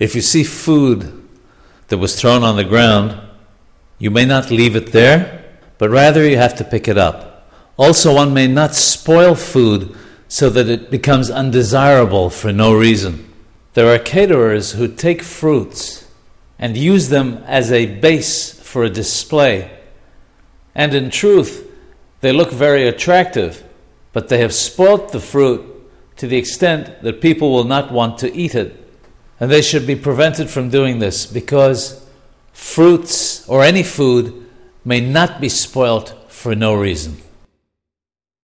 If you see food that was thrown on the ground, you may not leave it there, but rather you have to pick it up. Also, one may not spoil food so that it becomes undesirable for no reason. There are caterers who take fruits and use them as a base for a display. And in truth, they look very attractive, but they have spoilt the fruit to the extent that people will not want to eat it. And they should be prevented from doing this, because fruits or any food may not be spoilt for no reason.